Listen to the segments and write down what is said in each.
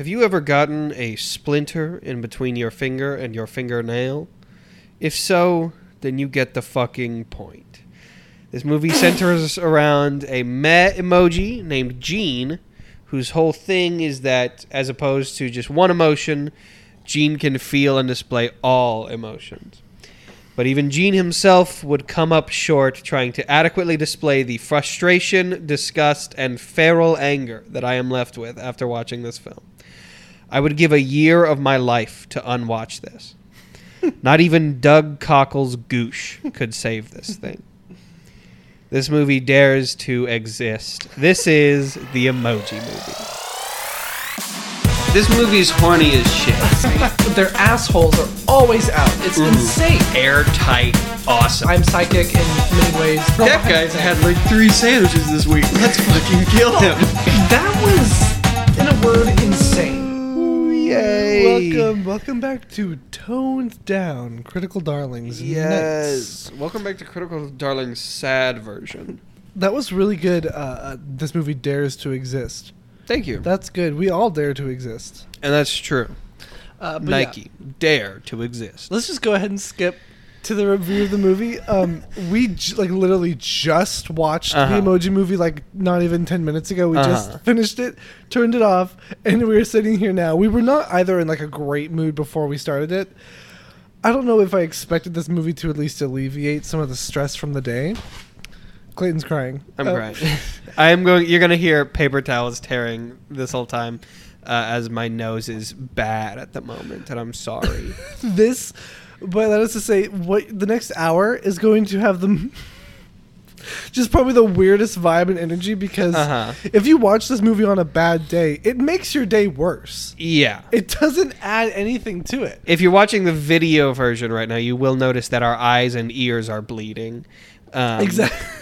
Have you ever gotten a splinter in between your finger and your fingernail? If so, then you get the fucking point. This movie centers around a meh emoji named Gene, whose whole thing is that, as opposed to just one emotion, Gene can feel and display all emotions. But even Gene himself would come up short trying to adequately display the frustration, disgust, and feral anger that I am left with after watching this film. I would give a year of my life to unwatch this. Not even Doug Cockle's Goosh could save this thing. This movie dares to exist. This is the Emoji Movie. This movie's horny as shit. Their assholes are always out. It's insane. Airtight. Awesome. I'm psychic in many ways. That guy's had like 3 sandwiches this week. Let's fucking kill him. That was, in a word, insane. Ooh, yay. Welcome back to Toned Down, Critical Darling's. Yes. Nice. Welcome back to Critical Darling's sad version. That was really good. This movie dares to exist. Thank you. That's good. We all dare to exist. And that's true. Nike, yeah. Dare to exist. Let's just go ahead and skip to the review of the movie. We literally just watched the Emoji Movie not even 10 minutes ago. We just finished it, turned it off, and we're sitting here now. We were not either in a great mood before we started it. I don't know if I expected this movie to at least alleviate some of the stress from the day. Clayton's crying. I'm crying. You're going to hear paper towels tearing this whole time as my nose is bad at the moment, and I'm sorry. But that is to say, the next hour is going to have just probably the weirdest vibe and energy, because if you watch this movie on a bad day, it makes your day worse. Yeah. It doesn't add anything to it. If you're watching the video version right now, you will notice that our eyes and ears are bleeding. Exactly.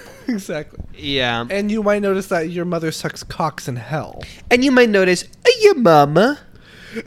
Yeah. And you might notice that your mother sucks cocks in hell. And you might notice, your mama.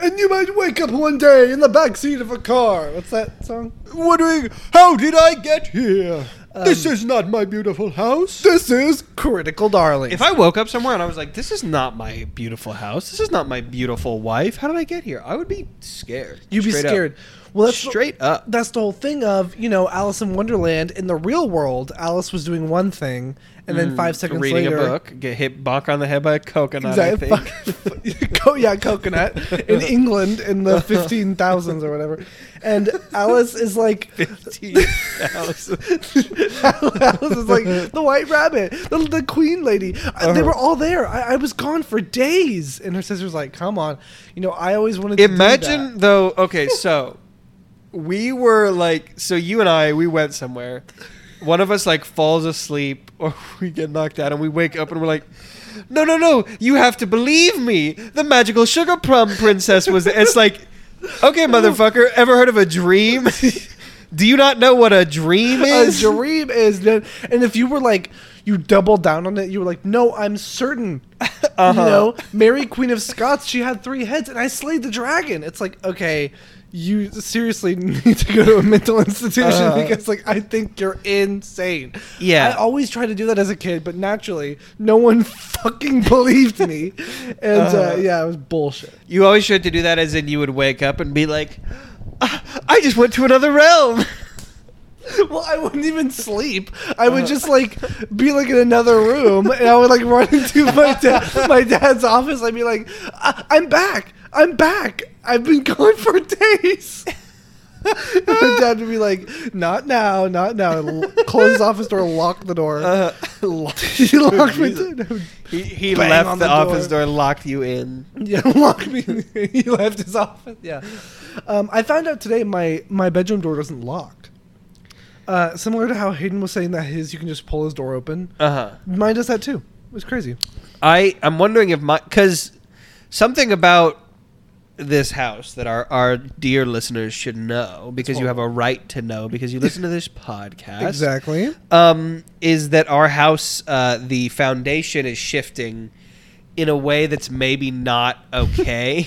And you might wake up one day in the backseat of a car. What's that song? Wondering, how did I get here? This is not my beautiful house. This is Critical Darling. If I woke up somewhere and I was like, this is not my beautiful house. This is not my beautiful wife. How did I get here? I would be scared. You'd be scared. Well, straight up. That's the whole thing of, Alice in Wonderland. In the real world, Alice was doing one thing, and then 5 seconds later, reading a book, get hit bonk on the head by a coconut. Exactly. I think. Coconut in England in the 15,000s or whatever, and Alice is like 15,000. Alice is like the White Rabbit, the Queen Lady. They were all there. I was gone for days, and her sister's like, "Come on, I always wanted to." Imagine do that. Though. Okay, so. We were so you and I, we went somewhere. One of us falls asleep or we get knocked out and we wake up and we're like, no, you have to believe me. The magical sugar plum princess was there. It's okay, motherfucker, ever heard of a dream? Do you not know what a dream is? A dream is. And if you were you doubled down on it, you were like, no, I'm certain. Mary, Queen of Scots, she had 3 heads and I slayed the dragon. It's okay. You seriously need to go to a mental institution because, I think you're insane. Yeah. I always tried to do that as a kid, but naturally, no one fucking believed me. And, it was bullshit. You always tried to do that as in you would wake up and be like, I just went to another realm. Well, I wouldn't even sleep. I would just be in another room, and I would run into my dad's office. I'd be like, I'm back. I've been gone for days. And my dad would be like, not now. Close his office door, lock the door. He locked me. He left the office door, locked you in. Yeah, locked me in. He left his office. Yeah. I found out today my bedroom door doesn't lock. Similar to how Hayden was saying that you can just pull his door open. Mine does that too. It was crazy. I'm wondering if because something about this house that our dear listeners should know, because you have a right to know, because you listen to this podcast. Exactly. Is that our house, the foundation is shifting in a way that's maybe not okay.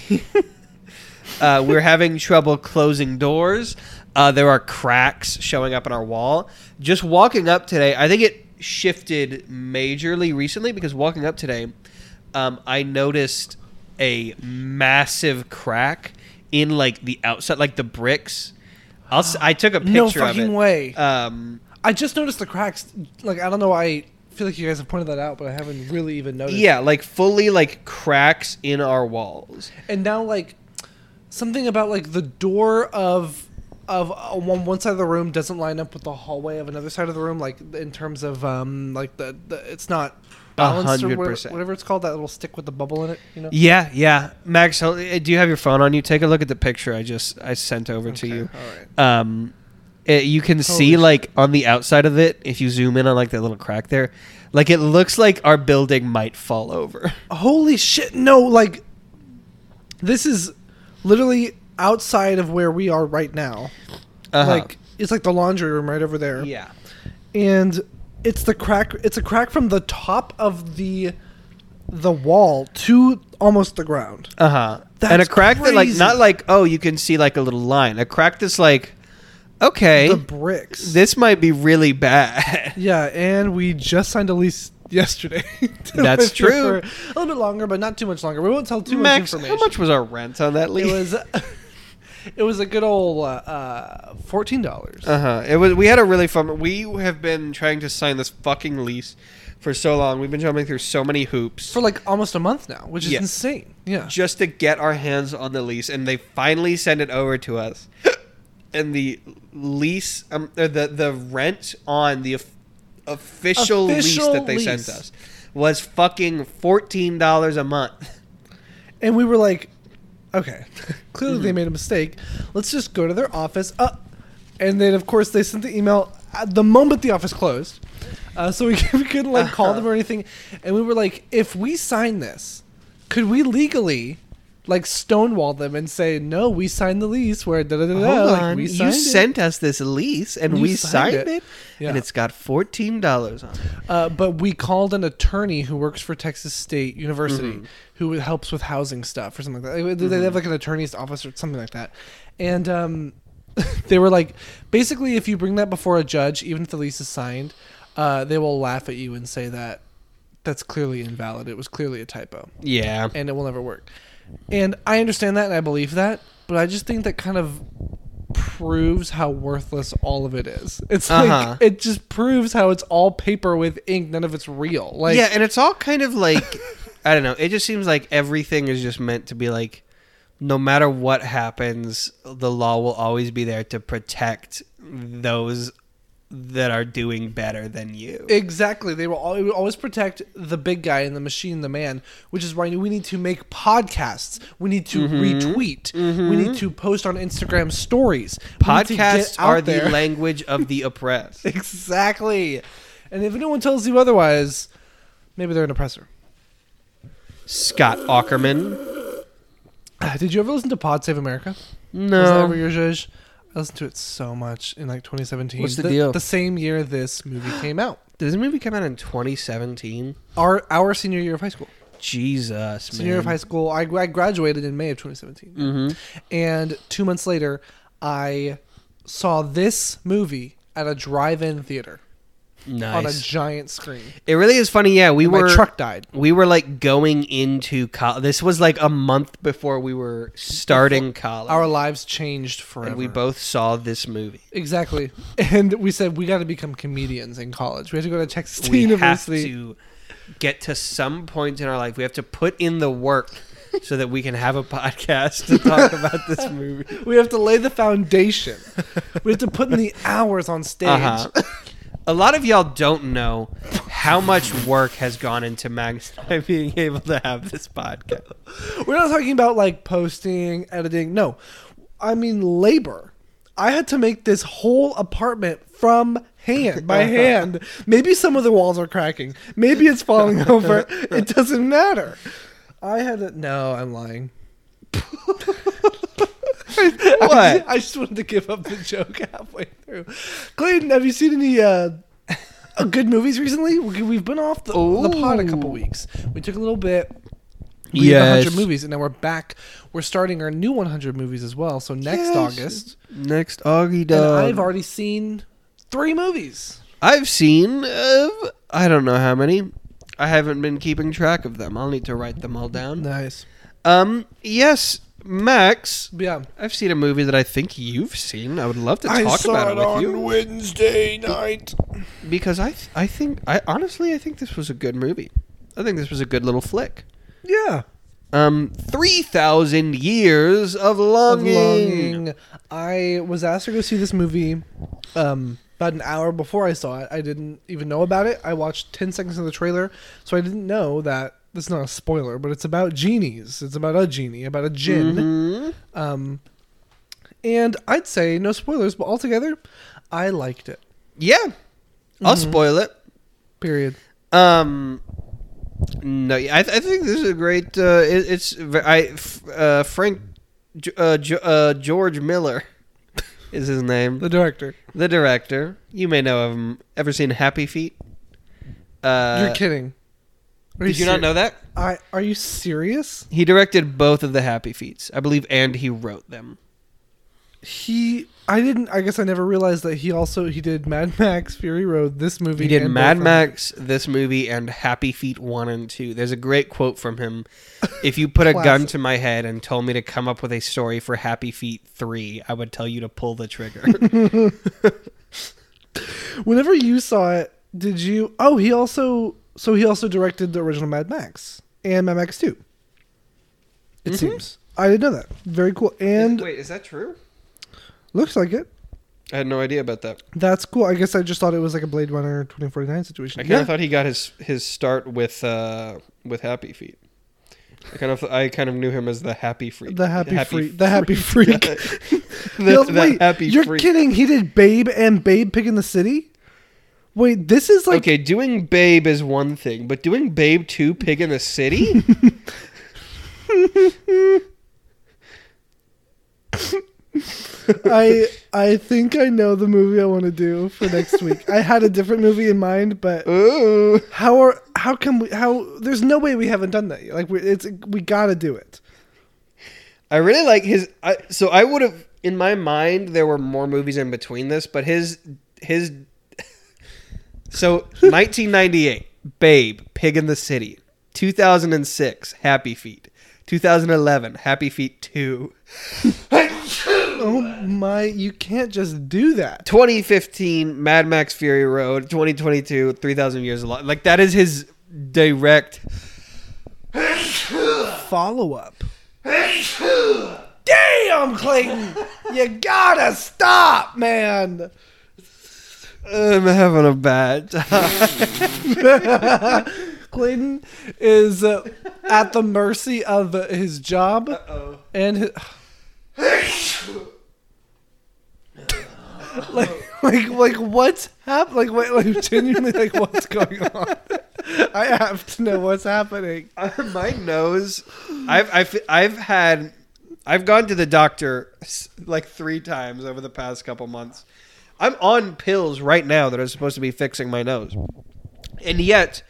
We're having trouble closing doors. There are cracks showing up in our wall. Just walking up today, I think it shifted majorly recently, because walking up today, I noticed a massive crack in like the outside, like the bricks. I took a picture of it. No fucking way. I just noticed the cracks. Like, I don't know why. I feel like you guys have pointed that out, but I haven't really even noticed. Yeah, like fully like cracks in our walls. And now like something about like the door of one side of the room doesn't line up with the hallway of another side of the room, like in terms of like the it's not balanced 100%. Or whatever it's called, that little stick with the bubble in it, you know? Yeah, yeah. Max, do you have your phone on you? Take a look at the picture I sent over to you. All right. You can see like on the outside of it, if you zoom in on like that little crack there, like it looks like our building might fall over. Holy shit. No, like this is literally outside of where we are right now. Uh-huh. Like it's like the laundry room right over there. Yeah. And it's a crack from the top of the wall to almost the ground. Uh-huh. That's and a crack crazy. That like not like, oh, you can see like a little line. A crack that's like, okay, the bricks. This might be really bad. Yeah, and we just signed a lease yesterday. That's true. For a little bit longer, but not too much longer. We won't tell too Max, much information. How much was our rent on that lease? It was a good old $14. It was. We had a really fun. We have been trying to sign this fucking lease for so long. We've been jumping through so many hoops for like almost a month now, which is insane. Yeah, just to get our hands on the lease, and they finally send it over to us. And the lease, or the rent on the official lease that they sent us was fucking $14 a month. And we were like, okay, clearly they made a mistake. Let's just go to their office. And then, of course, they sent the email at the moment the office closed. So we couldn't like call them or anything. And we were like, if we sign this, could we legally... like stonewall them and say, no, we signed the lease. Where da da da da. Like, we signed you it. Sent us this lease and we signed it. Yeah. And it's got $14 on it. But we called an attorney who works for Texas State University who helps with housing stuff or something like that. They have like an attorney's office or something like that. And they were like, basically, if you bring that before a judge, even if the lease is signed, they will laugh at you and say that that's clearly invalid. It was clearly a typo. Yeah. And it will never work. And I understand that and I believe that, but I just think that kind of proves how worthless all of it is. It's like, it just proves how it's all paper with ink. None of it's real. Like, yeah, and it's all kind of like, I don't know. It just seems like everything is just meant to be like, no matter what happens, the law will always be there to protect those that are doing better than you. Exactly. They will always protect the big guy and the machine, the man, which is why we need to make podcasts. We need to retweet. We need to post on Instagram stories. Podcasts are the language of the oppressed. Exactly. And if anyone tells you otherwise, maybe they're an oppressor. Scott Aukerman. Did you ever listen to Pod Save America? No. Was that ever your judge? I listened to it so much in like 2017. What's the deal? The same year this movie came out. Did this movie come out in 2017? Our senior year of high school. Jesus, senior man. Year of high school. I graduated in May of 2017. And 2 months later, I saw this movie at a drive-in theater. Nice. On a giant screen. It really is funny. Yeah, my truck died. We were like going into college. This was like a month before we were starting college. Our lives changed forever. And we both saw this movie. Exactly. And we said, we got to become comedians in college. We have to go to Texas University. We have to get to some point in our life. We have to put in the work so that we can have a podcast to talk about this movie. We have to lay the foundation. We have to put in the hours on stage. A lot of y'all don't know how much work has gone into Max and I being able to have this podcast. We're not talking about like posting, editing. No, I mean labor. I had to make this whole apartment from hand, by hand. Maybe some of the walls are cracking. Maybe it's falling over. It doesn't matter. No, I'm lying. What? I just wanted to give up the joke halfway through. Clayton, have you seen any good movies recently? We've been off the pod a couple weeks. We took a little bit. We did 100 movies, and now we're back. We're starting our new 100 movies as well. So next August. Next Augie dog. And I've already seen 3 movies. I've seen, I don't know how many. I haven't been keeping track of them. I'll need to write them all down. Nice. Yes, Max. Yeah. I've seen a movie that I think you've seen. I would love to talk about it with you. I saw it on Wednesday night. Because I think this was a good movie. I think this was a good little flick. Yeah. 3,000 Years of Longing. I was asked to go see this movie about an hour before I saw it. I didn't even know about it. I watched 10 seconds of the trailer, so I didn't know that. It's not a spoiler, but it's about genies. It's about a genie, about a djinn. Mm-hmm. And I'd say no spoilers, but altogether, I liked it. Yeah. Mm-hmm. I'll spoil it. Period. No, I think this is a great. George Miller is his name. The director. You may know of him. Ever seen Happy Feet? You're kidding. Did you not know that? Are you serious? He directed both of the Happy Feets, I believe, and he wrote them. I guess I never realized that he did Mad Max Fury Road, this movie. He did Mad Max, this movie, and Happy Feet 1 and 2. There's a great quote from him. If you put a gun to my head and told me to come up with a story for Happy Feet 3, I would tell you to pull the trigger. Whenever you saw it, did you... Oh, he also directed the original Mad Max and Mad Max 2. It seems. I didn't know that. Very cool. And wait, is that true? Looks like it. I had no idea about that. That's cool. I guess I just thought it was like a Blade Runner 2049 situation. I kind of thought he got his start with Happy Feet. I kind of knew him as the Happy Freak. The Happy Freak. You're kidding. He did Babe and Babe Pig in the City? Wait, this is like... Okay, doing Babe is one thing, but doing Babe 2 Pig in the City? I think I know the movie I want to do for next week. I had a different movie in mind, but... Ooh. There's no way we haven't done that yet. Like, we gotta do it. I really like his... So I would have... In my mind, there were more movies in between this, but his So, 1998, Babe, Pig in the City. 2006, Happy Feet. 2011, Happy Feet 2. Oh my, you can't just do that. 2015, Mad Max Fury Road. 2022, 3,000 Years of Longing. Like, that is his direct follow-up. Damn, Clayton! You gotta stop, man! I'm having a bad time. Clayton is at the mercy of his job. Uh-oh. And his... like what's happening? Like genuinely, like what's going on? I have to know what's happening. My nose. I've gone to the doctor like 3 times over the past couple months. I'm on pills right now that are supposed to be fixing my nose. And yet,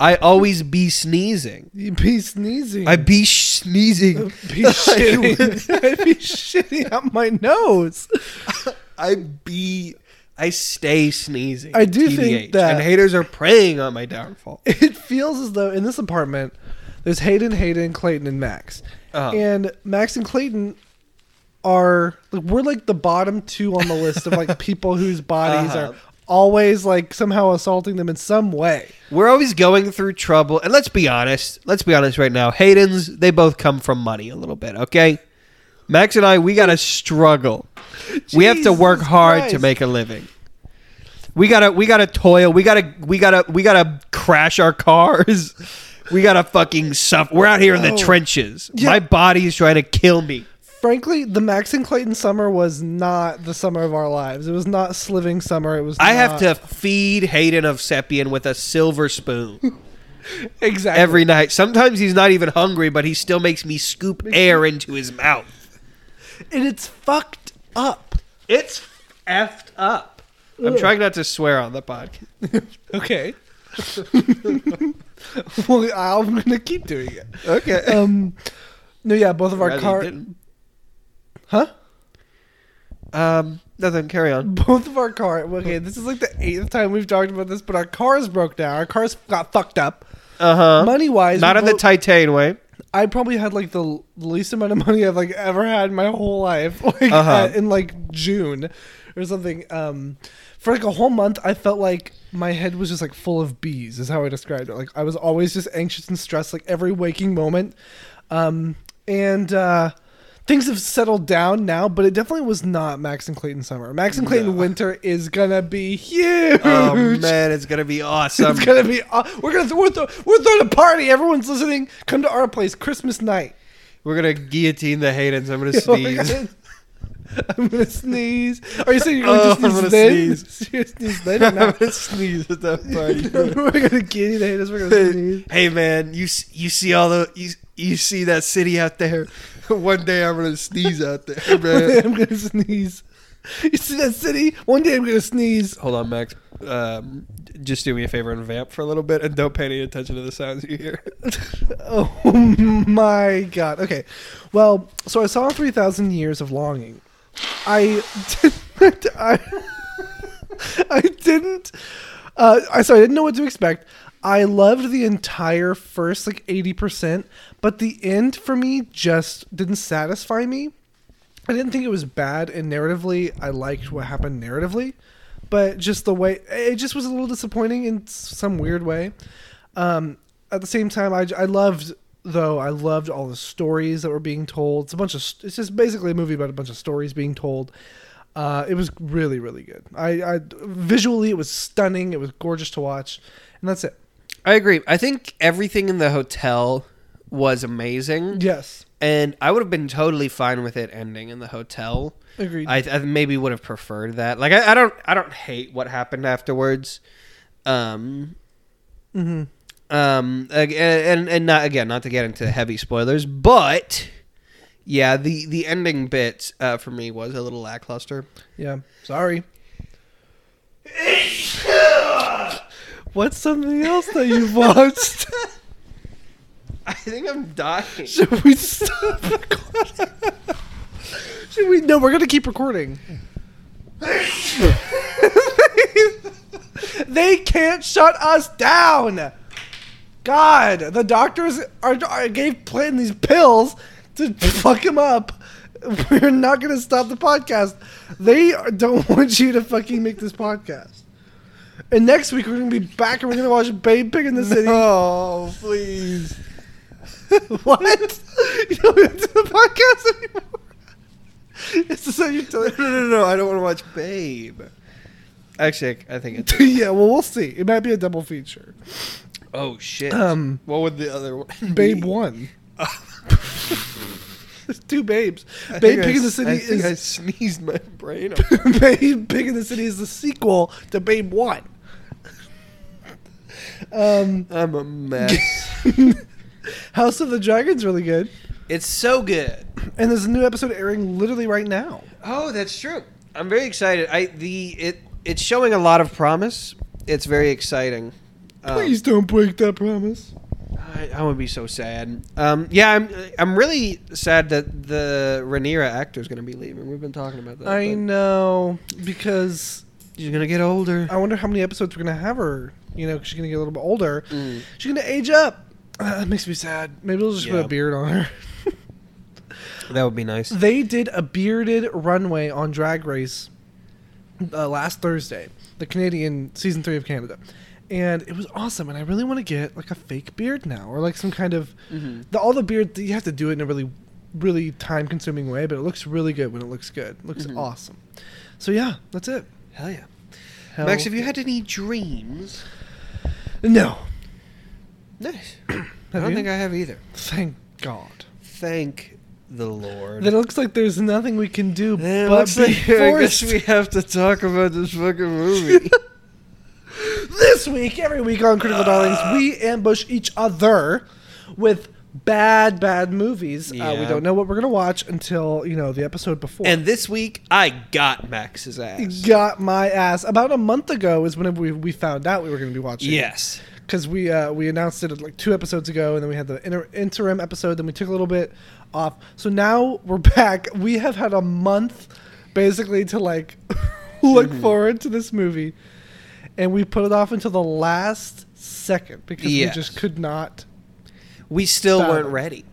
I always be sneezing. You be sneezing. I be sneezing. Be shitting. I be shitting out my nose. I stay sneezing. I do think that. And haters are preying on my downfall. It feels as though in this apartment, there's Hayden, Clayton, and Max. Uh-huh. And Max and Clayton... we're like the bottom 2 on the list of like people whose bodies are always like somehow assaulting them in some way. We're always going through trouble. And let's be honest right now. Hayden's, they both come from money a little bit. Okay. Max and I, we got to struggle. Jesus, we have to work hard to make a living. We gotta toil. We gotta crash our cars. We gotta fucking suffer. We're out here in the trenches. Yeah. My body's trying to kill me. Frankly, the Max and Clayton summer was not the summer of our lives. It was not sliving summer. I have to feed Hayden of Seppian with a silver spoon. Exactly. Every night. Sometimes he's not even hungry, but he still makes me scoop air into his mouth. And it's fucked up. It's effed up. Ugh. I'm trying not to swear on the podcast. Okay. Well, I'm going to keep doing it. Okay. No, yeah, both of our cars... Huh? Nothing. Carry on. Both of our cars. Okay, this is like the 8th time we've talked about this, but our cars broke down. Our cars got fucked up. Uh huh. Money wise, not in the Titan way. I probably had like the least amount of money I've like ever had in my whole life, like in like June or something. For like a whole month, I felt like my head was just like full of bees, is how I described it. Like I was always just anxious and stressed, like every waking moment. Things have settled down now, but it definitely was not Max and Clayton summer. Max and Clayton winter is gonna be huge. Oh man, it's gonna be awesome. It's gonna be. We're throwing a party. Everyone's listening. Come to our place Christmas night. We're gonna guillotine the Haydens. I'm gonna sneeze. I'm gonna sneeze. Are you saying you're going to sneeze? I'm gonna sneeze. I'm gonna sneeze at that party. We're gonna guillotine the Haydens. We're gonna sneeze. Hey man, you see all the you see that city out there? One day I'm gonna sneeze out there, man. I'm gonna sneeze. You see that city? One day I'm gonna sneeze. Hold on, Max. Just do me a favor and vamp for a little bit, and don't pay any attention to the sounds you hear. Oh my god. Okay. Well, so I saw 3,000 Years of Longing. I didn't know what to expect. I loved the entire first like 80%, but the end for me just didn't satisfy me. I didn't think it was bad, and narratively, I liked what happened narratively, but just the way it just was a little disappointing in some weird way. At the same time, I loved all the stories that were being told. It's just basically a movie about a bunch of stories being told. It was really, really good. I visually, it was stunning. It was gorgeous to watch, and that's it. I agree. I think everything in the hotel was amazing. Yes. And I would have been totally fine with it ending in the hotel. Agreed. I maybe would have preferred that. Like I don't hate what happened afterwards. And not to get into heavy spoilers, but yeah, the ending bit for me was a little lackluster. Yeah. Sorry. What's something else that you've watched? I think I'm dying. Should we stop recording? Should we? No, we're going to keep recording. They can't shut us down. God, the doctors gave Clayton these pills to fuck him up. We're not going to stop the podcast. They don't want you to fucking make this podcast. And next week, we're going to be back and we're going to watch Babe Pig in the City. Oh, please. What? You don't listen to the podcast anymore? It's the same. No, I don't want to watch Babe. Actually, I think it's... Yeah, well, we'll see. It might be a double feature. Oh, shit. What would the other one be? Babe 1. There's two babes. Babe Pig in the City is... I sneezed my brain off. Babe Pig in the City is the sequel to Babe 1. I'm a mess. House of the Dragon's really good. It's so good. And there's a new episode airing literally right now. Oh, that's true. I'm very excited. It's showing a lot of promise. It's very exciting. Please don't break that promise. I would be so sad. I'm really sad that the Rhaenyra actor is going to be leaving. We've been talking about that. I know, because she's going to get older. I wonder how many episodes we're going to have her. You know, 'cause she's going to get a little bit older. Mm. She's going to age up. That makes me sad. Maybe we'll just put a beard on her. That would be nice. They did a bearded runway on Drag Race last Thursday, the Canadian season 3 of Canada. And it was awesome, and I really want to get like a fake beard now, or like some kind of all the beard. You have to do it in a really, really time-consuming way, but it looks really good when it looks good. It looks awesome. So yeah, that's it. Hell yeah, Max. Have you had any dreams? No. Nice. I don't think I have either. Thank God. Thank the Lord. It looks like there's nothing we can do. It looks like I guess we have to talk about this fucking movie. This week, every week on Critical Darlings, we ambush each other with bad movies. Yeah. We don't know what we're going to watch until, the episode before. And this week, I got Max's ass. Got my ass. About a month ago is when we found out we were going to be watching. Yes. Because we announced it like 2 episodes ago, and then we had the interim episode, then we took a little bit off. So now we're back. We have had a month, basically, to like look forward to this movie. And we put it off until the last second because we just could not. We still weren't ready.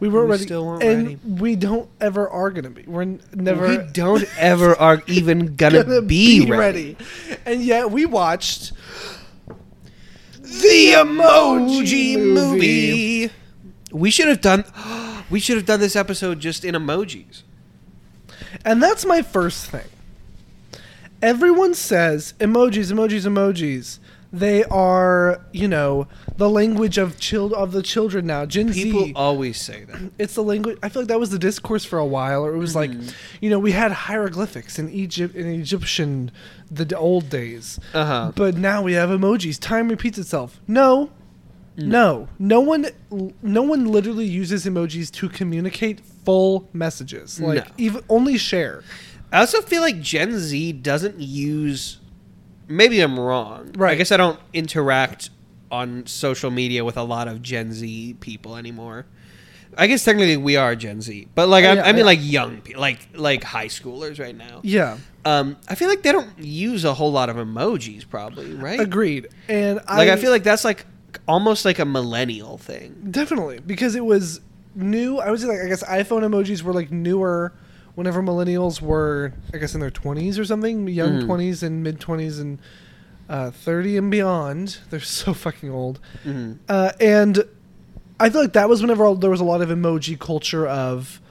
We were ready. Still weren't and ready. We don't ever are going to be. We're never. We don't ever are even going to be ready. And yet we watched the Emoji Movie. We should have done this episode just in emojis. And that's my first thing. Everyone says emojis, emojis, emojis. They are, you know, the language of the children now. Gen Z. People always say that. It's the language. I feel like that was the discourse for a while. Or it was like, you know, we had hieroglyphics in Egypt, in Egyptian, the old days. Uh-huh. But now we have emojis. Time repeats itself. No one literally uses emojis to communicate full messages. Like, even only share. I also feel like Gen Z doesn't use. Maybe I'm wrong. Right. I guess I don't interact on social media with a lot of Gen Z people anymore. I guess technically we are Gen Z, but like like young people, like high schoolers right now. Yeah. I feel like they don't use a whole lot of emojis, probably. Right. Agreed. And I feel like that's like almost like a millennial thing. Definitely, because it was new. I was like, I guess iPhone emojis were like newer. Whenever millennials were, I guess, in their 20s or something, young 20s and mid-20s and 30 and beyond. They're so fucking old. Mm-hmm. And I feel like that was whenever there was a lot of emoji culture of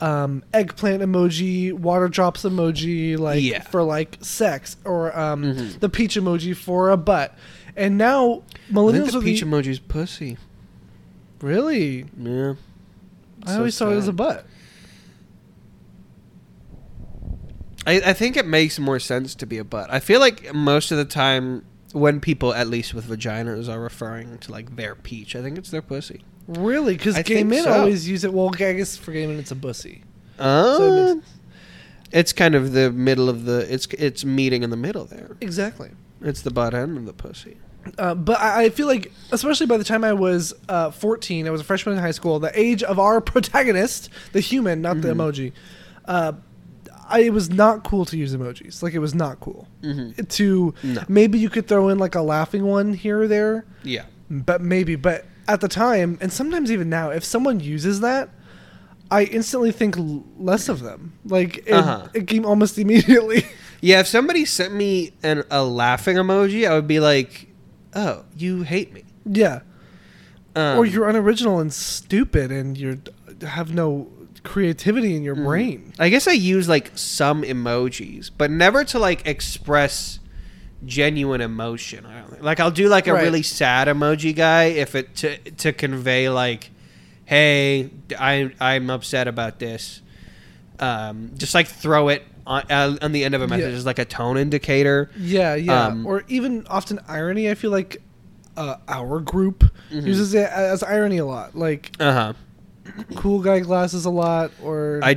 eggplant emoji, water drops emoji for like sex, or the peach emoji for a butt. And now millennials... I think the peach emoji is pussy. Really? Yeah. I always thought it was a butt. I think it makes more sense to be a butt. I feel like most of the time when people, at least with vaginas, are referring to like their peach, I think it's their pussy. Really? Because gay men always use it. Well, I guess for gay men it's a bussy. So it's kind of the middle of the... It's meeting in the middle there. Exactly. It's the butt end of the pussy. But I feel like, especially by the time I was 14, I was a freshman in high school, the age of our protagonist, the human, not the emoji, it was not cool to use emojis. Like, it was not cool. Mm-hmm. Maybe you could throw in, like, a laughing one here or there. Yeah. But at the time, and sometimes even now, if someone uses that, I instantly think less of them. Like, it came almost immediately. Yeah, if somebody sent me a laughing emoji, I would be like, oh, you hate me. Yeah. Or you're unoriginal and stupid and you have no... creativity in your brain. I guess I use like some emojis, but never to like express genuine emotion. I don't think. Like I'll do like a really sad emoji guy if it to convey like, hey, I'm upset about this. Just like throw it on the end of a message as like a tone indicator. Yeah, yeah. Or even often irony. I feel like our group uses it as irony a lot. Like cool guy glasses a lot, or I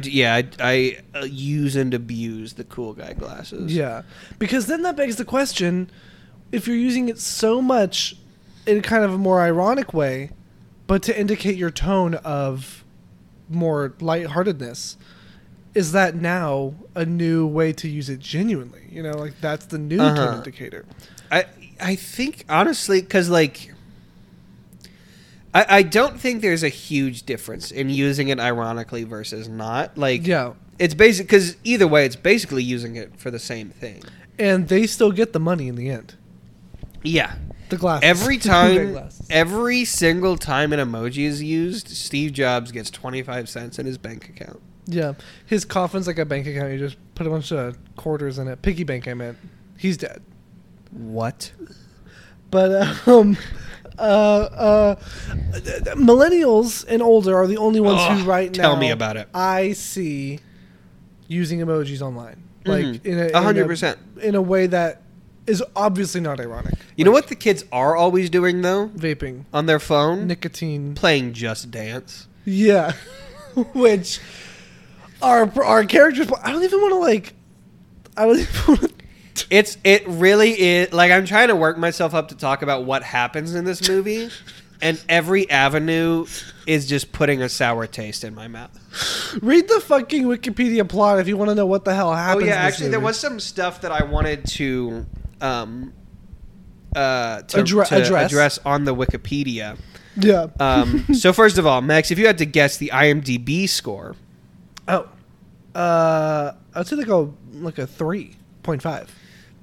use and abuse the cool guy glasses. Yeah, because then that begs the question: if you're using it so much in kind of a more ironic way, but to indicate your tone of more lightheartedness, is that now a new way to use it genuinely? You know, like that's the new tone indicator. I think honestly, because like. I don't think there's a huge difference in using it ironically versus not. Like, yeah. It's basic because either way, it's basically using it for the same thing. And they still get the money in the end. Yeah, the glasses. Every time, every single time an emoji is used, Steve Jobs gets 25 cents in his bank account. Yeah, his coffin's like a bank account. You just put a bunch of quarters in it. Piggy bank, I meant. He's dead. What? But millennials and older are the only ones who right now... Tell me about it. I see using emojis online. Like, 100%. In a way that is obviously not ironic. You know what the kids are always doing, though? Vaping. On their phone? Nicotine. Playing Just Dance. Yeah. Which our characters... I don't even want to... It really is like I'm trying to work myself up to talk about what happens in this movie, and every avenue is just putting a sour taste in my mouth. Read the fucking Wikipedia plot if you want to know what the hell happens. Oh yeah, in this movie. There was some stuff that I wanted to address on the Wikipedia. Yeah. So first of all, Max, if you had to guess the IMDb score, I'd say like a 3.5.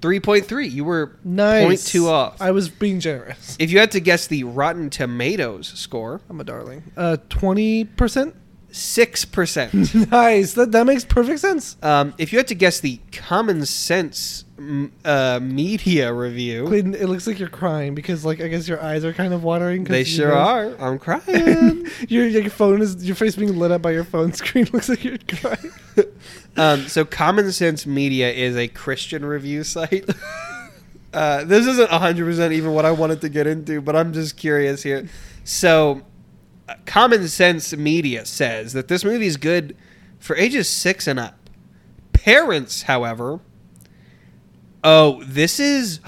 3.3. You were nice. 0.2 off. I was being generous. If you had to guess the Rotten Tomatoes score, I'm a darling. 20%. 6%. Nice. That makes perfect sense. If you had to guess the Common Sense media review, Clayton, it looks like you're crying because, like, I guess your eyes are kind of watering. They sure are. I'm crying. your phone is your face being lit up by your phone screen. Looks like you're crying. So Common Sense Media is a Christian review site. This isn't 100% even what I wanted to get into, but I'm just curious here. So. Common Sense Media says that this movie is good for ages 6 and up. Parents, however... Oh, this is...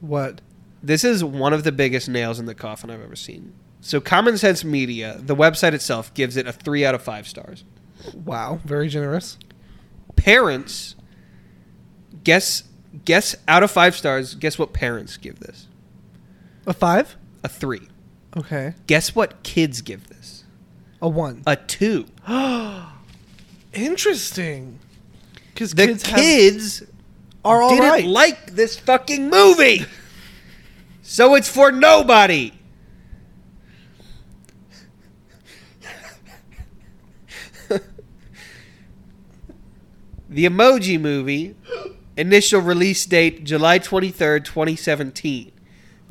What? This is one of the biggest nails in the coffin I've ever seen. So Common Sense Media, the website itself, gives it a 3 out of 5 stars. Wow, very generous. Parents, guess out of 5 stars, guess what parents give this? A 5? A 3. Okay. Guess what kids give this? A 1. A 2. Interesting. Because the kids are all right. Didn't like this fucking movie. So it's for nobody. The Emoji Movie. Initial release date July 23rd, 2017.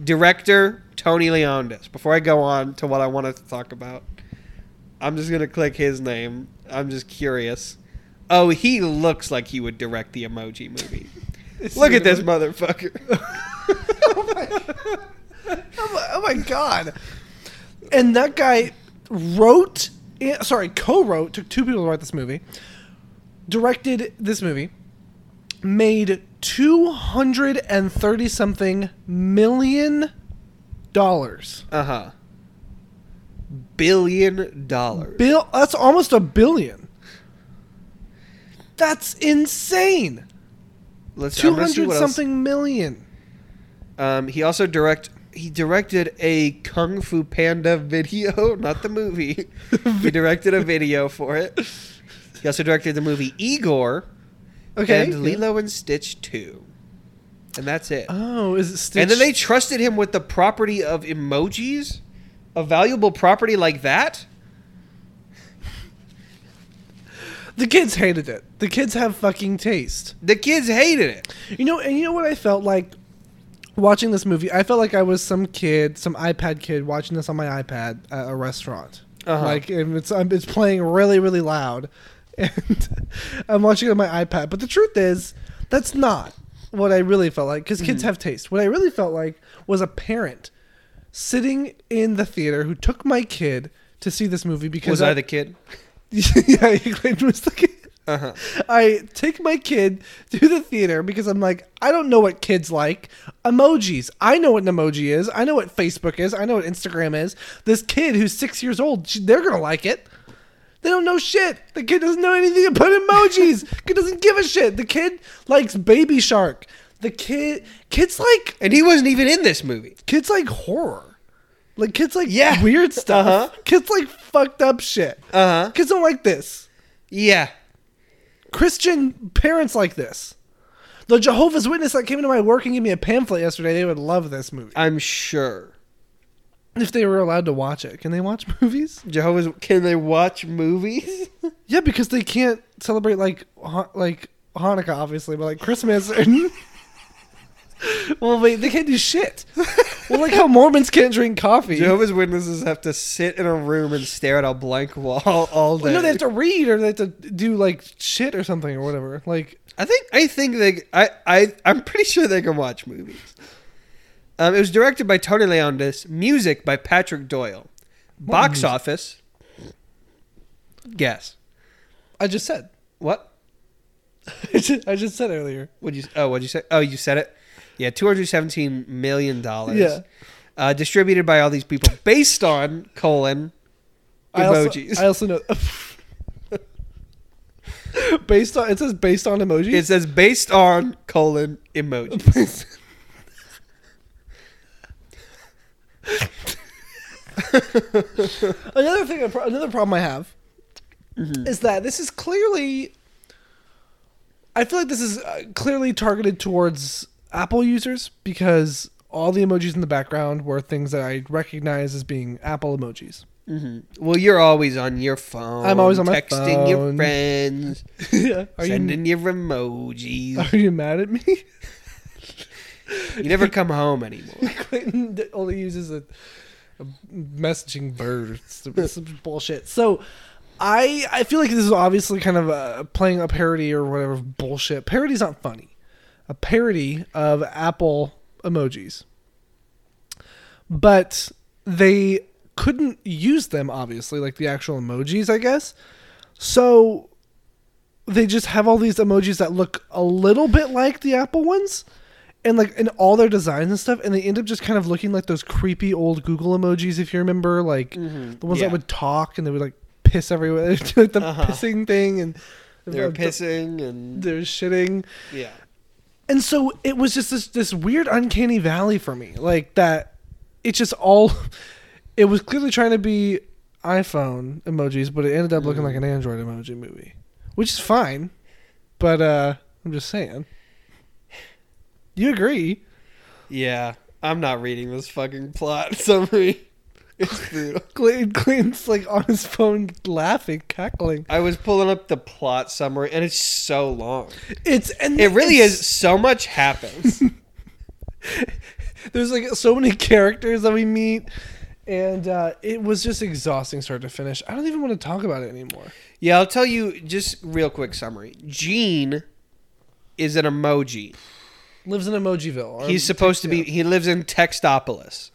Director... Tony Leondis. Before I go on to what I want to talk about, I'm just going to click his name. I'm just curious. Oh, he looks like he would direct the Emoji Movie. Look at this motherfucker. Oh, my God. And that guy co-wrote, took 2 people to write this movie, directed this movie, made $230-something million. $1 billion. That's almost a billion. That's insane. Let's 200 something else. Million. He also directed a Kung Fu Panda video, not the movie. He directed a video for it. He also directed the movie Igor and Lilo and Stitch 2. And that's it. Oh, is it Stitch? And then they trusted him with the property of emojis? A valuable property like that? The kids hated it. The kids have fucking taste. The kids hated it. You know what I felt like watching this movie? I felt like I was some iPad kid watching this on my iPad at a restaurant. Uh-huh. Like, and it's playing really, really loud. And I'm watching it on my iPad. But the truth is, that's not what I really felt like, because kids have taste. What I really felt like was a parent sitting in the theater who took my kid to see this movie because... Was I the kid? Yeah, Clayton was the kid. Uh-huh. I take my kid to the theater because I'm like, I don't know what kids like. Emojis. I know what an emoji is. I know what Facebook is. I know what Instagram is. This kid who's 6 years old, they're going to like it. They don't know shit. The kid doesn't know anything about emojis. Kid doesn't give a shit. The kid likes Baby Shark. The kids like... And he wasn't even in this movie. Kids like horror. Like, kids like weird stuff. Uh-huh. Kids like fucked up shit. Uh-huh. Kids don't like this. Yeah. Christian parents like this. The Jehovah's Witness that came into my work and gave me a pamphlet yesterday, they would love this movie. I'm sure. If they were allowed to watch it. Can they watch movies? Can they watch movies? Yeah, because they can't celebrate like Hanukkah, obviously, but like Christmas. And well, wait, they can't do shit. Well, like how Mormons can't drink coffee. Jehovah's Witnesses have to sit in a room and stare at a blank wall all day. Well, no, they have to read or they have to do like shit or something or whatever. Like, I'm pretty sure they can watch movies. It was directed by Tony Leondis. Music by Patrick Doyle. Box office. Guess. I just said. What? I just said earlier. What'd you say? Oh, you said it? Yeah, $217 million. Yeah. Distributed by all these people. Based on, emojis. I also know. Based on, it says based on emojis? It says based on, emojis. Another problem I have is that this is clearly... I feel like this is clearly targeted towards Apple users, because all the emojis in the background were things that I recognize as being Apple emojis. Mm-hmm. Well, you're always on your phone. I'm always on my phone. Texting your friends. Yeah. Sending your emojis. Are you mad at me? You never come home anymore. Clayton only uses a messaging bird. It's bullshit. So I feel like this is obviously kind of playing a parody or whatever bullshit. Parody's not funny. A parody of Apple emojis. But they couldn't use them, obviously, like the actual emojis, I guess. So they just have all these emojis that look a little bit like the Apple ones. And like in all their designs and stuff, and they end up just kind of looking like those creepy old Google emojis, if you remember, like the ones that would talk and they would like piss everywhere, like the pissing thing, and they were pissing and they're shitting. Yeah, and so it was just this weird uncanny valley for me, like that. It's just all. It was clearly trying to be iPhone emojis, but it ended up looking like an Android emoji movie, which is fine. But I'm just saying. You agree? Yeah, I'm not reading this fucking plot summary. It's brutal. Clayton's like on his phone, laughing, cackling. I was pulling up the plot summary, and it's so long. It really is. So much happens. There's like so many characters that we meet, and it was just exhausting, start to finish. I don't even want to talk about it anymore. Yeah, I'll tell you just real quick summary. Gene is an emoji. Lives in Emojiville. He's supposed to be... He lives in Textopolis.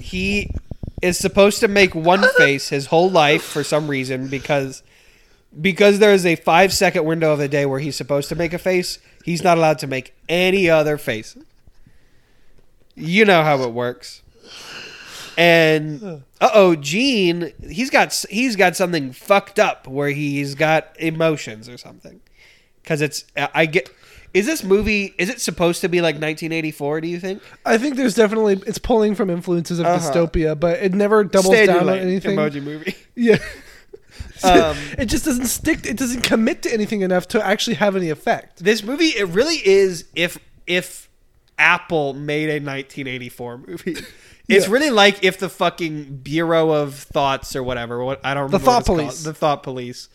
He is supposed to make one face his whole life for some reason, because there is a 5-second window of the day where he's supposed to make a face. He's not allowed to make any other face. You know how it works. And... Uh-oh, Gene, he's got something fucked up where he's got emotions or something. Because it's, I get, is this movie, is it supposed to be like 1984, do you think? I think there's definitely, it's pulling from influences of dystopia, but it never doubles down on anything. Emoji movie. Yeah. It just doesn't stick, it doesn't commit to anything enough to actually have any effect. This movie, it really is if Apple made a 1984 movie. It's really like if the fucking Bureau of Thoughts or whatever, I don't remember. The Thought Police.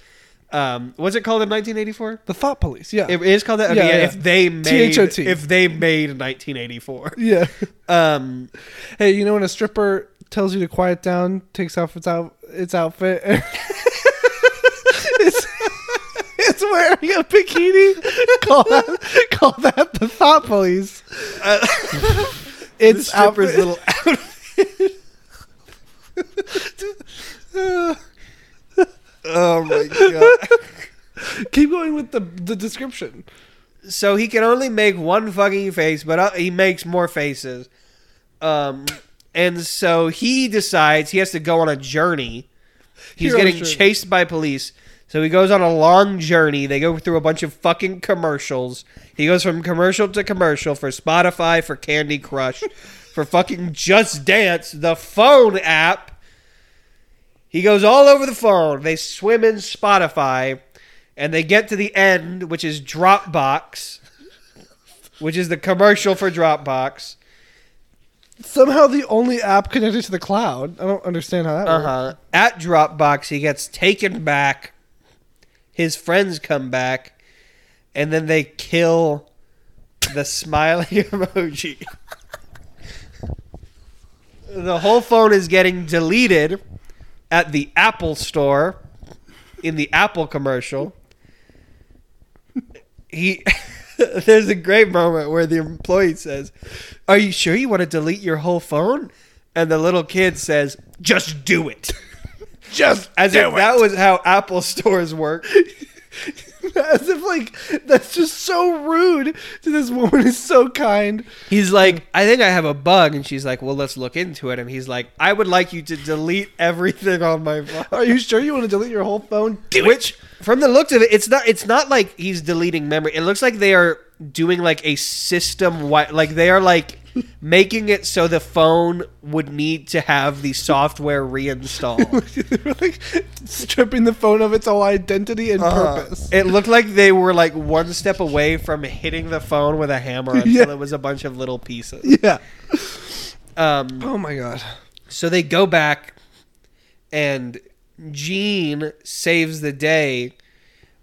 Was it called in 1984? The Thought Police, yeah. It is called that? Yeah, yeah. If they made 1984. Yeah. Hey, you know when a stripper tells you to quiet down, takes off its outfit, and it's wearing a bikini? Call that the Thought Police. It's stripper's little outfit. Oh my god! Keep going with the description. So he can only make one fucking face, but he makes more faces. And so he decides he has to go on a journey. He's getting chased by police, so he goes on a long journey. They go through a bunch of fucking commercials. He goes from commercial to commercial for Spotify, for Candy Crush, for fucking Just Dance, the phone app. He goes all over the phone. They swim in Spotify, and they get to the end, which is Dropbox, which is the commercial for Dropbox. Somehow the only app connected to the cloud. I don't understand how that works. At Dropbox, he gets taken back. His friends come back, and then they kill the smiling emoji. The whole phone is getting deleted at the Apple store in the Apple commercial. There's a great moment where the employee says, "Are you sure you want to delete your whole phone?" And the little kid says, "Just do it." Just as if that was how Apple stores work. As if, like, that's just so rude to this woman who's so kind. He's like, "I think I have a bug." And she's like, "Well, let's look into it." And he's like, "I would like you to delete everything on my phone." "Are you sure you want to delete your whole phone?" From the looks of it, it's not like he's deleting memory. It looks like they are doing, like, a system-wide... Like, they are, like... making it so the phone would need to have the software reinstalled. They were like stripping the phone of its whole identity and purpose. It looked like they were like one step away from hitting the phone with a hammer until it was a bunch of little pieces. Yeah. Oh my God. So they go back and Gene saves the day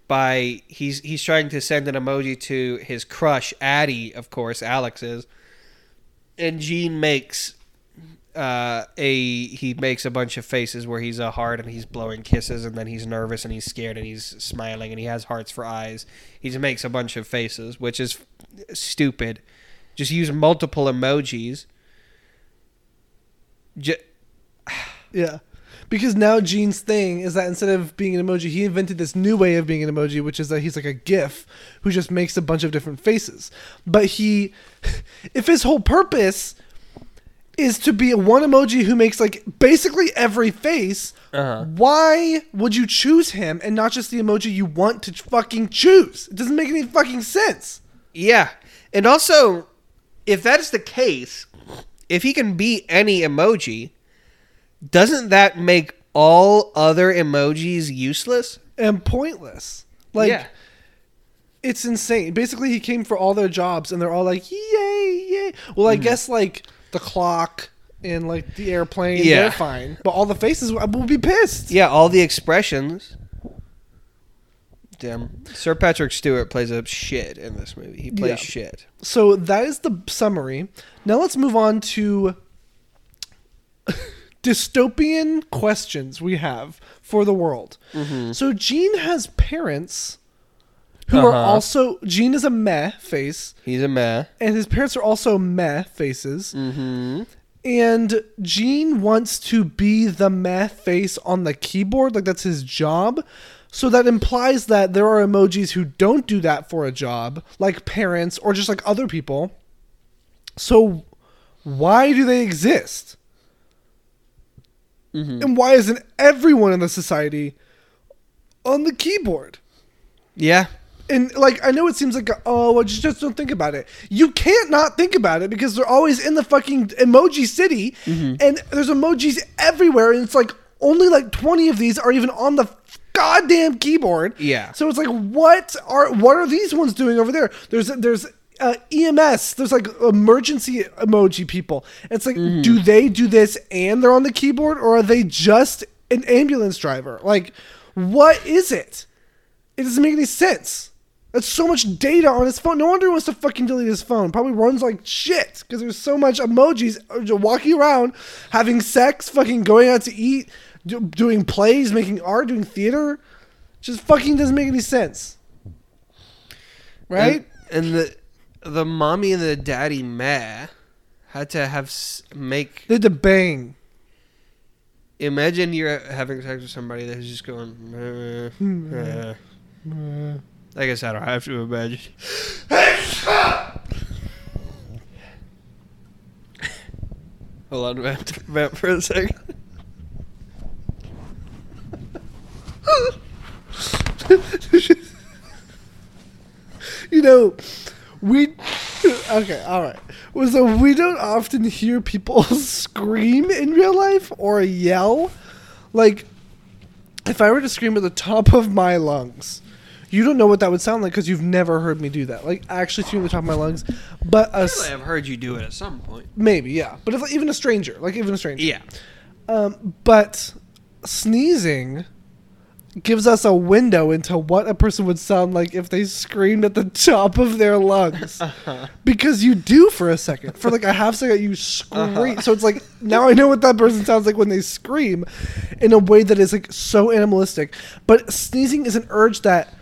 by he's trying to send an emoji to his crush, Addie, of course, Alex is. And Gene makes he makes a bunch of faces where he's a heart and he's blowing kisses and then he's nervous and he's scared and he's smiling and he has hearts for eyes. He just makes a bunch of faces, which is stupid. Just use multiple emojis. Yeah. Because now Gene's thing is that instead of being an emoji, he invented this new way of being an emoji, which is that he's like a GIF who just makes a bunch of different faces. But he, if his whole purpose is to be one emoji who makes like basically every face, why would you choose him and not just the emoji you want to fucking choose? It doesn't make any fucking sense. Yeah. And also, if that is the case, if he can be any emoji, doesn't that make all other emojis useless and pointless? Like, it's insane. Basically, he came for all their jobs, and they're all like, "Yay, yay!" Well, I guess like the clock and like the airplane, they're fine, but all the faces will be pissed. Yeah, all the expressions. Damn, Sir Patrick Stewart plays a shit in this movie. He plays shit. So that is the summary. Now let's move on to. Dystopian questions we have for the world. So Gene has parents who are also... Gene is a meh face. He's a meh. And his parents are also meh faces. And Gene wants to be the meh face on the keyboard. Like, that's his job. So that implies that there are emojis who don't do that for a job, like parents or just like other people. So why do they exist? And why isn't everyone in the society on the keyboard? Yeah. And, like, I know it seems like, oh, I just don't think about it. You can't not think about it because they're always in the fucking emoji city. And there's emojis everywhere. And it's, like, only, like, 20 of these are even on the goddamn keyboard. Yeah. So it's, like, what are these ones doing over there? There's EMS, there's like emergency emoji people. It's like, do they do this and they're on the keyboard, or are they just an ambulance driver? Like, what is it? It doesn't make any sense. That's so much data on his phone. No wonder he wants to fucking delete his phone. Probably runs like shit because there's so much emojis walking around, having sex, fucking going out to eat, doing plays, making art, doing theater. Just fucking doesn't make any sense. Right? And the mommy and the daddy meh had to make... They had to bang. Imagine you're having sex with somebody that's just going... Meh, meh. I guess I don't have to imagine. Hold on, I have to vamp for a second. You know... Okay, all right. So we don't often hear people scream in real life or yell. Like, if I were to scream at the top of my lungs, you don't know what that would sound like because you've never heard me do that. Like, actually scream at the top of my lungs. But I've heard you do it at some point. Maybe, yeah. But if even a stranger. Yeah. But sneezing gives us a window into what a person would sound like if they screamed at the top of their lungs. Because you do for a second. For like a half second, you scream. So it's like, now I know what that person sounds like when they scream in a way that is like so animalistic. But sneezing is an urge that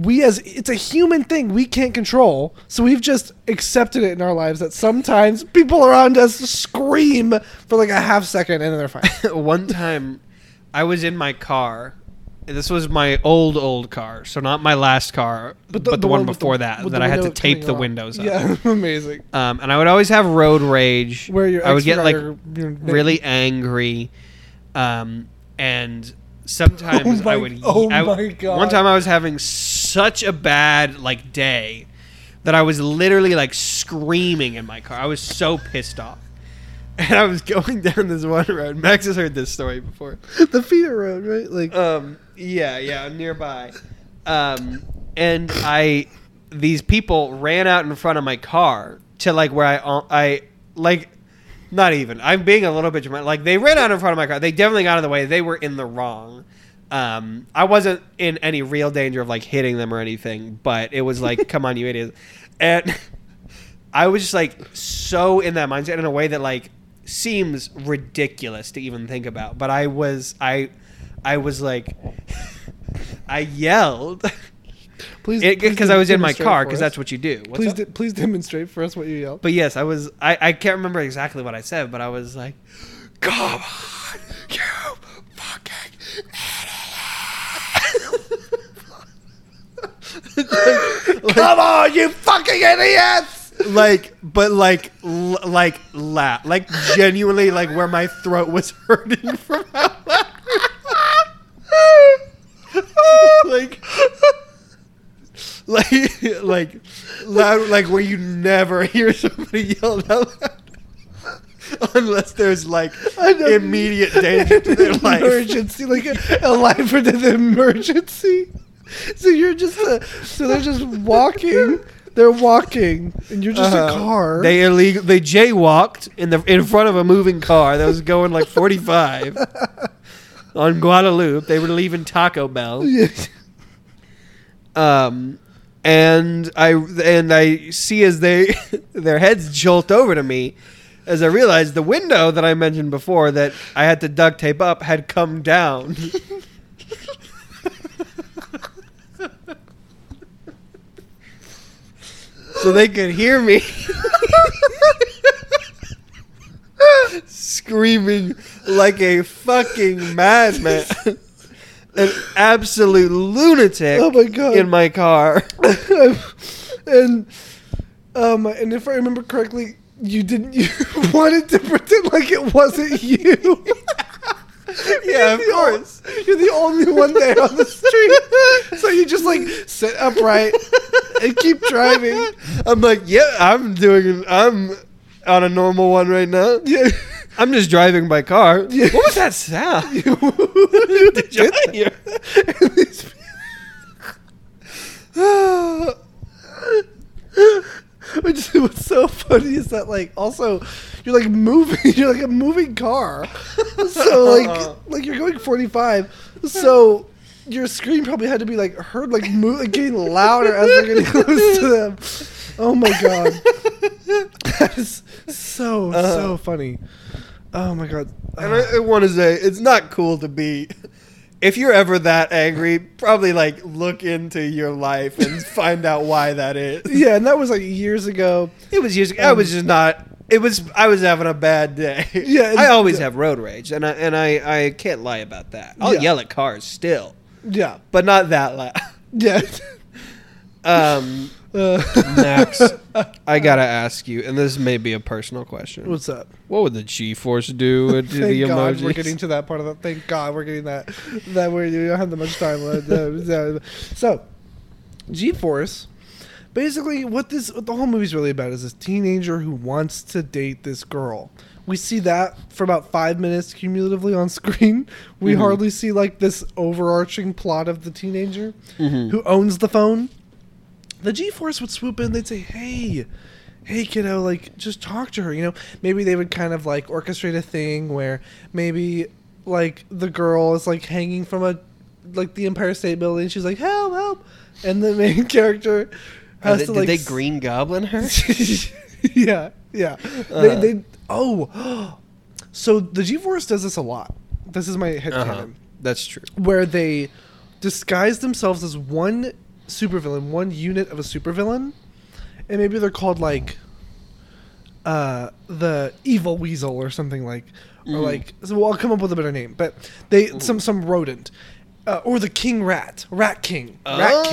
it's a human thing we can't control. So we've just accepted it in our lives that sometimes people around us scream for like a half second and then they're fine. One time I was in my car. This was my old car, so not my last car, but the one before that I had to tape the windows up. Yeah, amazing. And I would always have road rage. I would get like really angry, and sometimes I would. Oh my God! One time I was having such a bad like day that I was literally like screaming in my car. I was so pissed off. And I was going down this one road. Max has heard this story before. The feeder road, right? Like, yeah, nearby. And these people ran out in front of my car to like where I like, not even. I'm being a little bit dramatic. Like, they ran out in front of my car. They definitely got out of the way. They were in the wrong. I wasn't in any real danger of like hitting them or anything, but it was like, come on, you idiot. And I was just like so in that mindset in a way that like seems ridiculous to even think about. But I was like, I yelled. Please, because I was in my car, because that's what you do. Please demonstrate for us what you yelled. But yes, I can't remember exactly what I said, but I was like, "Come on, you fucking idiot!" Like, come on, you fucking idiots! Like genuinely, like where my throat was hurting from how loud. Like loud, like where you never hear somebody yell out loud unless there's like immediate danger to their life, emergency, like a life or death emergency. So you're just they're just walking. They're walking, and you're just a car. They illegal. They jaywalked in front of a moving car that was going like 45 on Guadalupe. They were leaving Taco Bell. Yes. And I see as their heads jolt over to me, as I realize the window that I mentioned before that I had to duct tape up had come down. So they could hear me screaming like a fucking madman. An absolute lunatic, oh my God, in my car. And if I remember correctly, you wanted to pretend like it wasn't you. Yeah, of course. You're the only one there on the street. So you just like sit upright and keep driving. I'm like, yeah, I'm on a normal one right now. Yeah. I'm just driving my car. Yeah. What was that sound? Did you hear? Which is what's so funny is that like also you're like moving. You're like a moving car. So like you're going 45. So your scream probably had to be like heard, like move, like getting louder as they're getting close to them. Oh my God. That is so funny. Oh my God. And I want to say, it's not cool to be, if you're ever that angry, probably like look into your life and find out why that is. Yeah. And that was like years ago. It was years ago. I was having a bad day. Yeah. I always have road rage and I can't lie about that. I'll yell at cars still. Yeah. But not that loud. Yeah. Max, I gotta ask you, and this may be a personal question. What's up? What would the G-force do to the emojis? God, we're getting to that part of that. Thank God we're getting that we don't have that much time left. So, G-force. Basically, what the whole movie's really about is this teenager who wants to date this girl. We see that for about 5 minutes cumulatively on screen. We hardly see like this overarching plot of the teenager who owns the phone. The G-force would swoop in. They'd say, hey, kiddo, like, just talk to her, you know? Maybe they would kind of, like, orchestrate a thing where maybe, like, the girl is, like, hanging from the Empire State Building. And she's like, help, help. And the main character has to, like... Did they Green Goblin her? Yeah. So the G-force does this a lot. This is my headcanon. That's true. Where they disguise themselves as one... supervillain, one unit of a supervillain, and maybe they're called like the Evil Weasel or something So I'll come up with a better name, but they some rodent or the King Rat, Rat King. Rat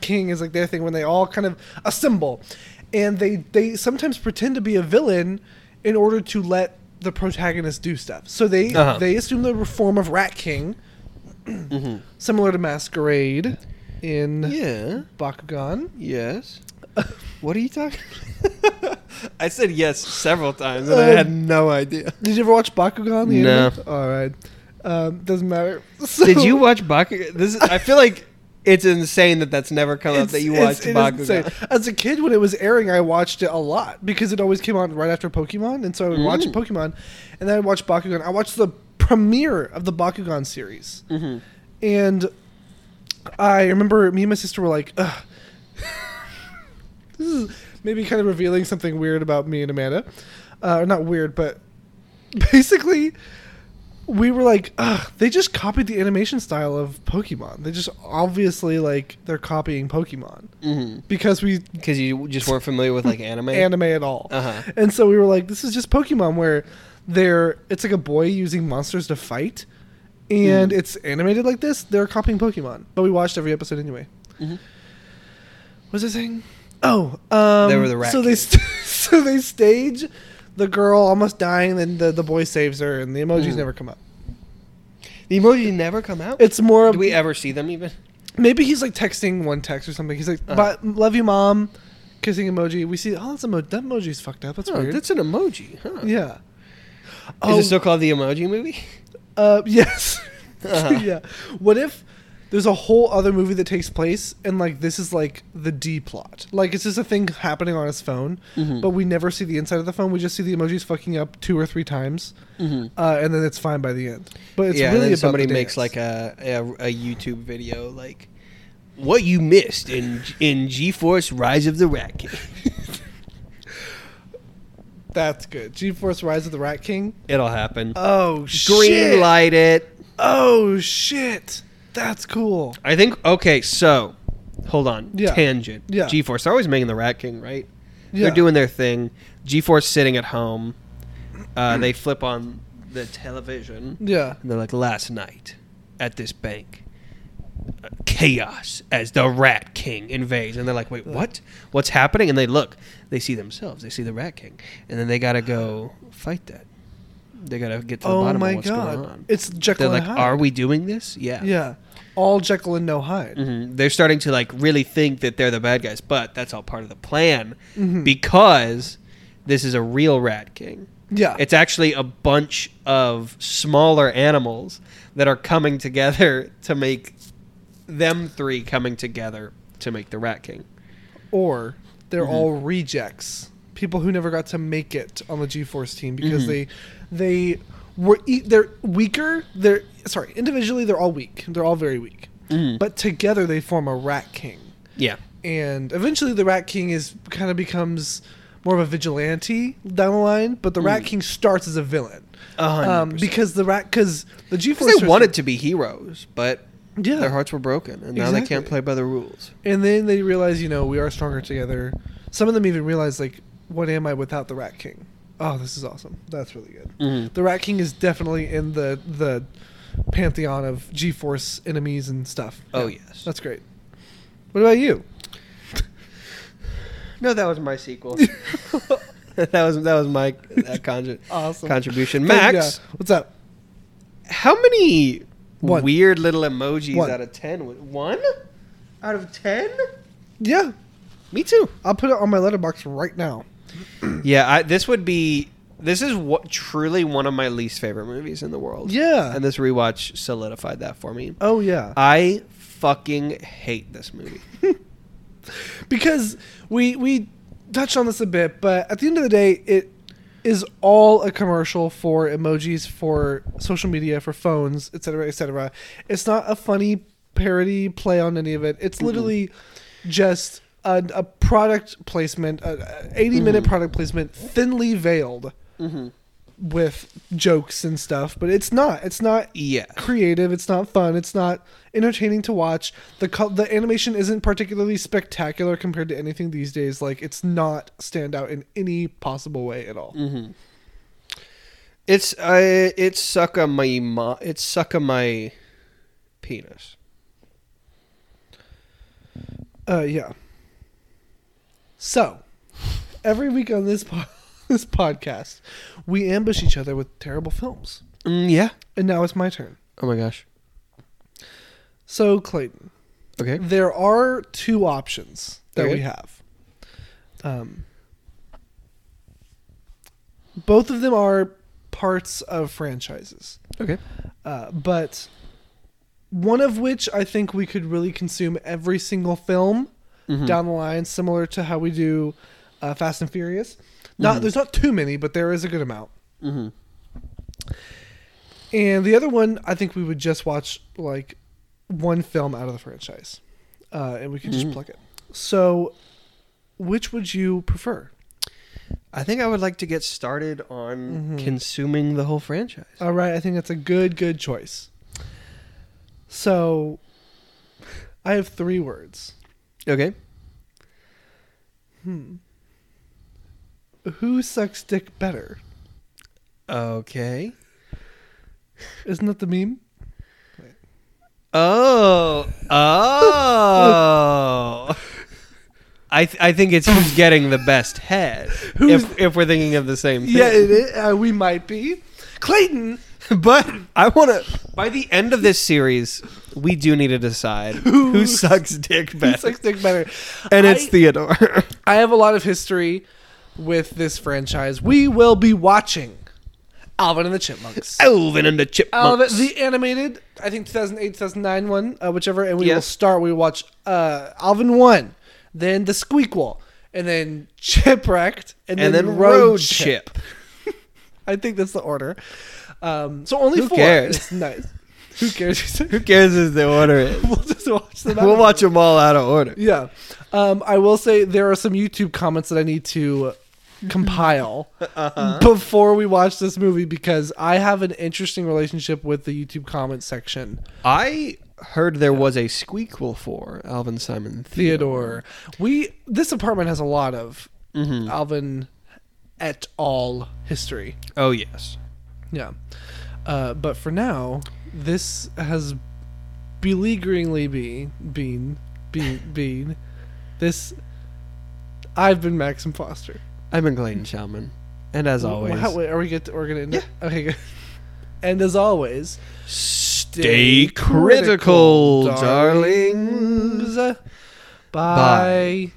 King is like their thing when they all kind of assemble, and they sometimes pretend to be a villain in order to let the protagonist do stuff. So they assume the form of Rat King, similar to Masquerade. In Bakugan. Yes. What are you talking about? I said yes several times, and I had no idea. Did you ever watch Bakugan? No. All right. Doesn't matter. So, did you watch Bakugan? This is, I feel like it's insane that that's never come up that you watched Bakugan. As a kid, when it was airing, I watched it a lot because it always came on right after Pokemon. And so I would watch Pokemon, and then I'd watch Bakugan. I watched the premiere of the Bakugan series. Mm-hmm. And I remember me and my sister were like, ugh. This is maybe kind of revealing something weird about me and Amanda. Not weird, but basically, we were like, ugh, they just copied the animation style of Pokemon. They just obviously, like, they're copying Pokemon. Mm-hmm. Because you just weren't familiar with, like, anime? Anime at all. Uh-huh. And so we were like, this is just Pokemon where it's like a boy using monsters to fight. And it's animated like this. They're copying Pokemon. But we watched every episode anyway. Mm-hmm. What was I saying? Oh, they were the rat so kids. So they stage the girl almost dying, then the boy saves her, and the emojis never come up. The emojis never come out? It's more of... Do we ever see them even? Maybe he's like texting one text or something. He's like, love you, mom, kissing emoji. We see, that emoji's fucked up. That's weird. That's an emoji, huh? Yeah. Is it still called the Emoji Movie? Yes. Uh-huh. Yeah. What if... There's a whole other movie that takes place, and, like, this is, like, the D-plot. Like, it's just a thing happening on his phone, but we never see the inside of the phone. We just see the emojis fucking up 2 or 3 times, and then it's fine by the end. But it's really about somebody makes, like, a YouTube video, like, what you missed in G-Force Rise of the Rat King. That's good. G-Force Rise of the Rat King? It'll happen. Oh, shit. Green light it. Oh, shit. That's cool. I think, so, hold on. Yeah. Tangent. Yeah. G-Force. They're always making the Rat King, right? Yeah. They're doing their thing. G-Force sitting at home. They flip on the television. Yeah. And they're like, last night at this bank, chaos as the Rat King invades. And they're like, wait, what? What's happening? And they look. They see themselves. They see the Rat King. And then they got to go fight that. They gotta get to the bottom of what's going on. It's Jekyll and Hyde. Are we doing this? Yeah. Yeah. All Jekyll and no Hyde. Mm-hmm. They're starting to like really think that they're the bad guys, but that's all part of the plan because this is a real Rat King. Yeah. It's actually a bunch of smaller animals that are coming together to make them three coming together to make the Rat King. Or they're all rejects. People who never got to make it on the G-Force team because they were they're weaker. They're individually they're all weak. They're all very weak. But together they form a Rat King. Yeah. And eventually the Rat King is kind of becomes more of a vigilante down the line, but the Rat King starts as a villain. 100%. Because the G-Force they wanted to be heroes, but their hearts were broken and now they can't play by the rules. And then they realize, we are stronger together. Some of them even realize like, what am I without the Rat King? Oh, this is awesome. That's really good. Mm-hmm. The Rat King is definitely in the pantheon of G-Force enemies and stuff. Oh, yeah. Yes. That's great. What about you? No, that was my sequel. that was my awesome contribution. Max. Yeah. What's up? How many weird little emojis out of 10? 1 out of 10? Yeah. Me too. I'll put it on my letterbox right now. Yeah, this is truly one of my least favorite movies in the world. Yeah. And this rewatch solidified that for me. Oh, yeah. I fucking hate this movie. Because we touched on this a bit, but at the end of the day, it is all a commercial for emojis, for social media, for phones, et cetera, et cetera. It's not a funny parody play on any of it. It's literally just... A product placement, an 80-minute product placement, thinly veiled with jokes and stuff. But it's not. It's not creative. It's not fun. It's not entertaining to watch. The animation isn't particularly spectacular compared to anything these days. Like, it's not stand out in any possible way at all. Mm-hmm. It's suck of my penis. Yeah. So, every week on this podcast, we ambush each other with terrible films. Yeah. And now it's my turn. Oh my gosh. So, Clayton. Okay. There are 2 options that we have. Both of them are parts of franchises. Okay. But one of which I think we could really consume every single film down the line, similar to how we do Fast and Furious. There's not too many, but there is a good amount. And the other one, I think we would just watch like one film out of the franchise, and we could just pluck it. So, which would you prefer? I think I would like to get started on consuming the whole franchise. All right, I think that's a good choice. So, I have three words. Okay. Who sucks dick better? Okay. Isn't that the meme? Wait. Oh. I think it's who's getting the best head. If we're thinking of the same thing. Yeah, it is. We might be. Clayton! But I want to... By the end of this series, we do need to decide who sucks dick better. Who sucks dick better. And it's Theodore. I have a lot of history with this franchise. We will be watching Alvin and the Chipmunks. The animated, I think 2008, 2009 one, whichever. And we will start. We watch Alvin 1. Then the Squeakquel, and then Chipwrecked, and then Road Chip. I think that's the order. So only four. Who cares? Nice. Who cares? Who cares is the order is? We'll just watch them. We'll watch them all out of order. Yeah. I will say there are some YouTube comments that I need to compile before we watch this movie because I have an interesting relationship with the YouTube comment section. I heard there was a Squeakquel for Alvin, Simon, Theodore. This apartment has a lot of Alvin et al. History. Oh yes, yeah. But for now, this has beleagueringly been. This I've been Maxim Foster. I've been Clayton Shellman, and as always, we're gonna end it? Okay, good. And as always. Stay critical, darlings. Bye.